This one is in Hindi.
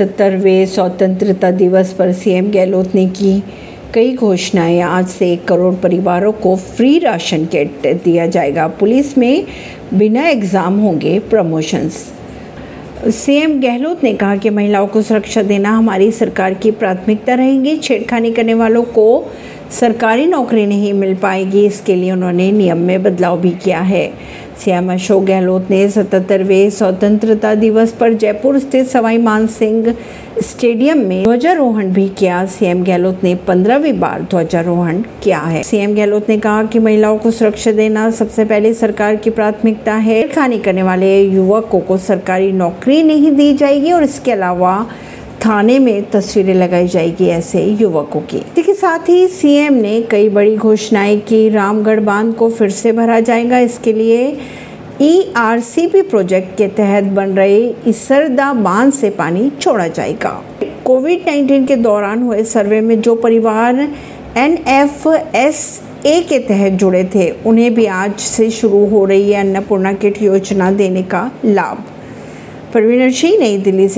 77वें स्वतंत्रता दिवस पर सीएम गहलोत ने की कई घोषणाएं। आज से 1 करोड़ परिवारों को फ्री राशन किट दिया जाएगा। पुलिस में बिना एग्ज़ाम होंगे प्रमोशंस। सीएम गहलोत ने कहा कि महिलाओं को सुरक्षा देना हमारी सरकार की प्राथमिकता रहेगी। छेड़खानी करने वालों को सरकारी नौकरी नहीं मिल पाएगी। इसके लिए उन्होंने नियम में बदलाव भी किया है। सीएम अशोक गहलोत ने 77वें स्वतंत्रता दिवस पर जयपुर स्थित सवाई मानसिंह स्टेडियम में ध्वजारोहण भी किया। सीएम गहलोत ने 15वीं बार ध्वजारोहण किया है। सीएम गहलोत ने कहा कि महिलाओं को सुरक्षा देना सबसे पहले सरकार की प्राथमिकता है। छेड़खानी करने वाले युवकों को सरकारी नौकरी नहीं दी जाएगी और इसके अलावा थाने में तस्वीरें लगाई जाएगी ऐसे युवकों की। इसके साथ ही सीएम ने कई बड़ी घोषणाएं की। रामगढ़ बांध को फिर से भरा जाएगा। इसके लिए ईआरसीपी प्रोजेक्ट के तहत बन रहे इसरदा बांध से पानी छोड़ा जाएगा। कोविड-19 के दौरान हुए सर्वे में जो परिवार NFSA के तहत जुड़े थे उन्हें भी आज से शुरू हो रही है अन्नपूर्णा किट योजना देने का लाभ। प्रवीण सिंह, नई दिल्ली से।